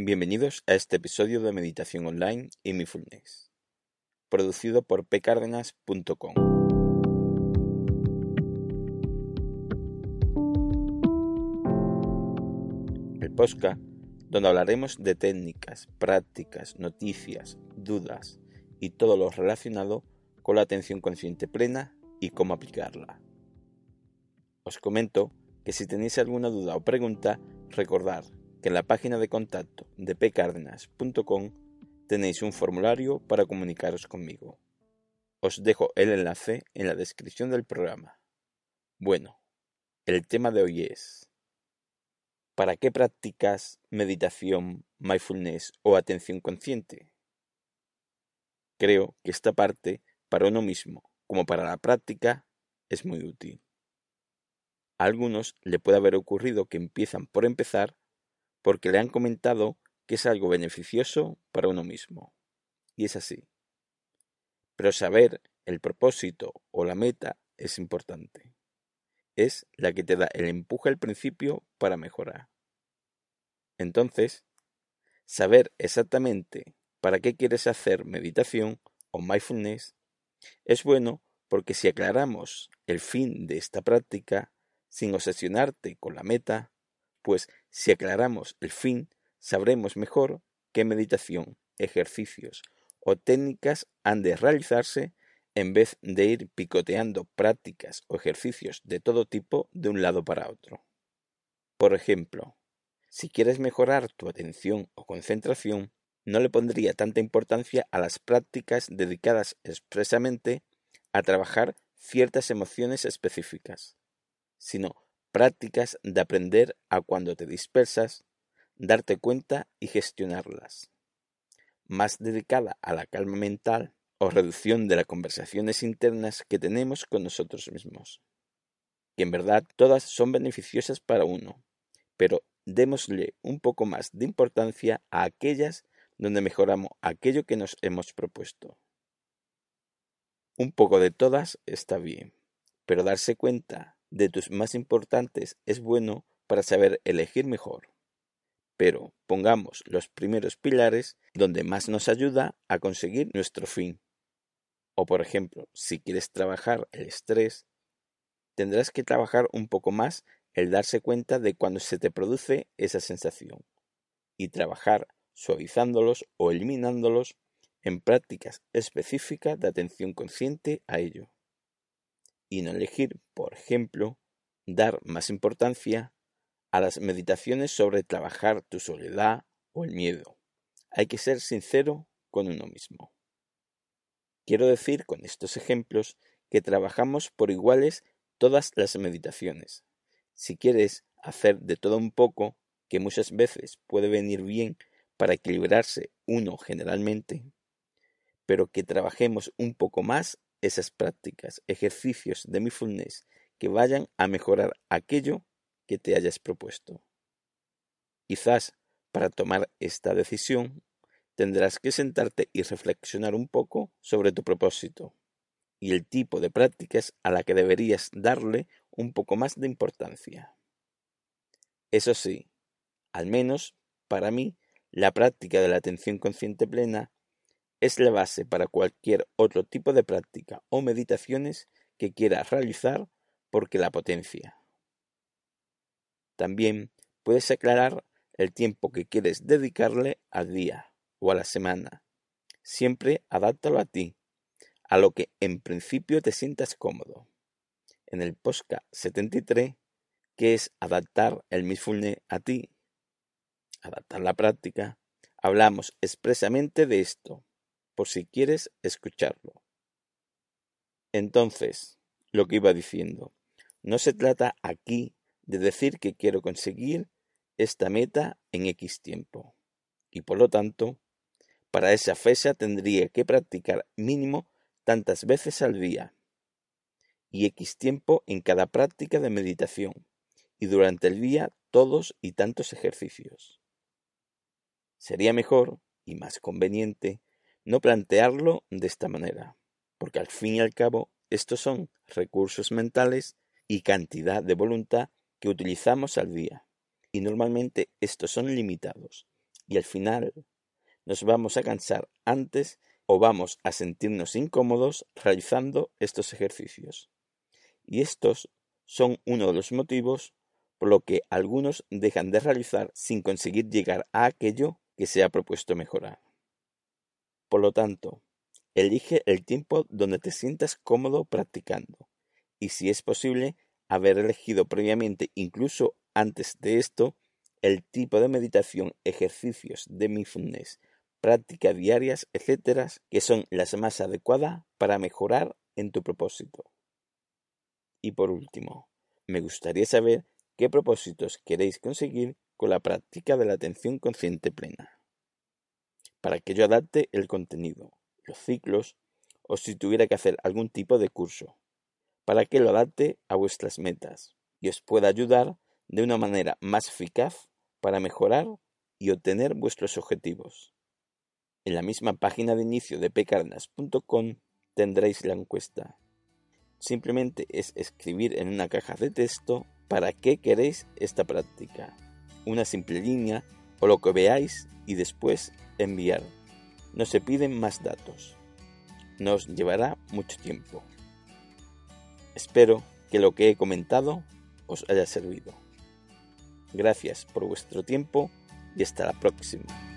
Bienvenidos a este episodio de Meditación Online y Mindfulness, producido por pcardenas.com. El podcast, donde hablaremos de técnicas, prácticas, noticias, dudas y todo lo relacionado con la atención consciente plena y cómo aplicarla. Os comento que si tenéis alguna duda o pregunta, recordad que en la página de contacto de pcardenas.com tenéis un formulario para comunicaros conmigo. Os dejo el enlace en la descripción del programa. Bueno, el tema de hoy es: ¿para qué practicas meditación, mindfulness o atención consciente? Creo que esta parte, para uno mismo como para la práctica, es muy útil. A algunos le puede haber ocurrido que empiezan por empezar porque le han comentado que es algo beneficioso para uno mismo. Y es así. Pero saber el propósito o la meta es importante. Es la que te da el empuje al principio para mejorar. Entonces, saber exactamente para qué quieres hacer meditación o mindfulness es bueno porque si aclaramos el fin de esta práctica sin obsesionarte con la meta, pues si aclaramos el fin, sabremos mejor qué meditación, ejercicios o técnicas han de realizarse en vez de ir picoteando prácticas o ejercicios de todo tipo de un lado para otro. Por ejemplo, si quieres mejorar tu atención o concentración, no le pondría tanta importancia a las prácticas dedicadas expresamente a trabajar ciertas emociones específicas, sino prácticas de aprender a cuando te dispersas, darte cuenta y gestionarlas, más dedicada a la calma mental o reducción de las conversaciones internas que tenemos con nosotros mismos, que en verdad todas son beneficiosas para uno, pero démosle un poco más de importancia a aquellas donde mejoramos aquello que nos hemos propuesto. Un poco de todas está bien, pero darse cuenta de tus más importantes es bueno para saber elegir mejor. Pero pongamos los primeros pilares donde más nos ayuda a conseguir nuestro fin. O por ejemplo, si quieres trabajar el estrés, tendrás que trabajar un poco más el darse cuenta de cuando se te produce esa sensación y trabajar suavizándolos o eliminándolos en prácticas específicas de atención consciente a ello. Y no elegir, por ejemplo, dar más importancia a las meditaciones sobre trabajar tu soledad o el miedo. Hay que ser sincero con uno mismo. Quiero decir con estos ejemplos que trabajamos por iguales todas las meditaciones. Si quieres hacer de todo un poco, que muchas veces puede venir bien para equilibrarse uno generalmente, pero que trabajemos un poco más esas prácticas, ejercicios de mindfulness que vayan a mejorar aquello que te hayas propuesto. Quizás para tomar esta decisión tendrás que sentarte y reflexionar un poco sobre tu propósito y el tipo de prácticas a la que deberías darle un poco más de importancia. Eso sí, al menos para mí, la práctica de la atención consciente plena es la base para cualquier otro tipo de práctica o meditaciones que quieras realizar porque la potencia. También puedes aclarar el tiempo que quieres dedicarle al día o a la semana. Siempre adáptalo a ti, a lo que en principio te sientas cómodo. En el podcast 73, que es adaptar el mindfulness a ti, adaptar la práctica, hablamos expresamente de esto, por si quieres escucharlo. Entonces, lo que iba diciendo, no se trata aquí de decir que quiero conseguir esta meta en X tiempo, y por lo tanto, para esa fecha tendría que practicar mínimo tantas veces al día, y X tiempo en cada práctica de meditación, y durante el día todos y tantos ejercicios. Sería mejor y más conveniente no plantearlo de esta manera, porque al fin y al cabo estos son recursos mentales y cantidad de voluntad que utilizamos al día, y normalmente estos son limitados, y al final nos vamos a cansar antes o vamos a sentirnos incómodos realizando estos ejercicios. Y estos son uno de los motivos por lo que algunos dejan de realizar sin conseguir llegar a aquello que se ha propuesto mejorar. Por lo tanto, elige el tiempo donde te sientas cómodo practicando y, si es posible, haber elegido previamente, incluso antes de esto, el tipo de meditación, ejercicios de mindfulness, prácticas diarias, etcétera, que son las más adecuadas para mejorar en tu propósito. Y por último, me gustaría saber qué propósitos queréis conseguir con la práctica de la atención consciente plena. Para que yo adapte el contenido, los ciclos, o si tuviera que hacer algún tipo de curso, para que lo adapte a vuestras metas y os pueda ayudar de una manera más eficaz para mejorar y obtener vuestros objetivos. En la misma página de inicio de pcardenas.com tendréis la encuesta. Simplemente es escribir en una caja de texto para qué queréis esta práctica, una simple línea o lo que veáis y después enviar. No se piden más datos. No os llevará mucho tiempo. Espero que lo que he comentado os haya servido. Gracias por vuestro tiempo y hasta la próxima.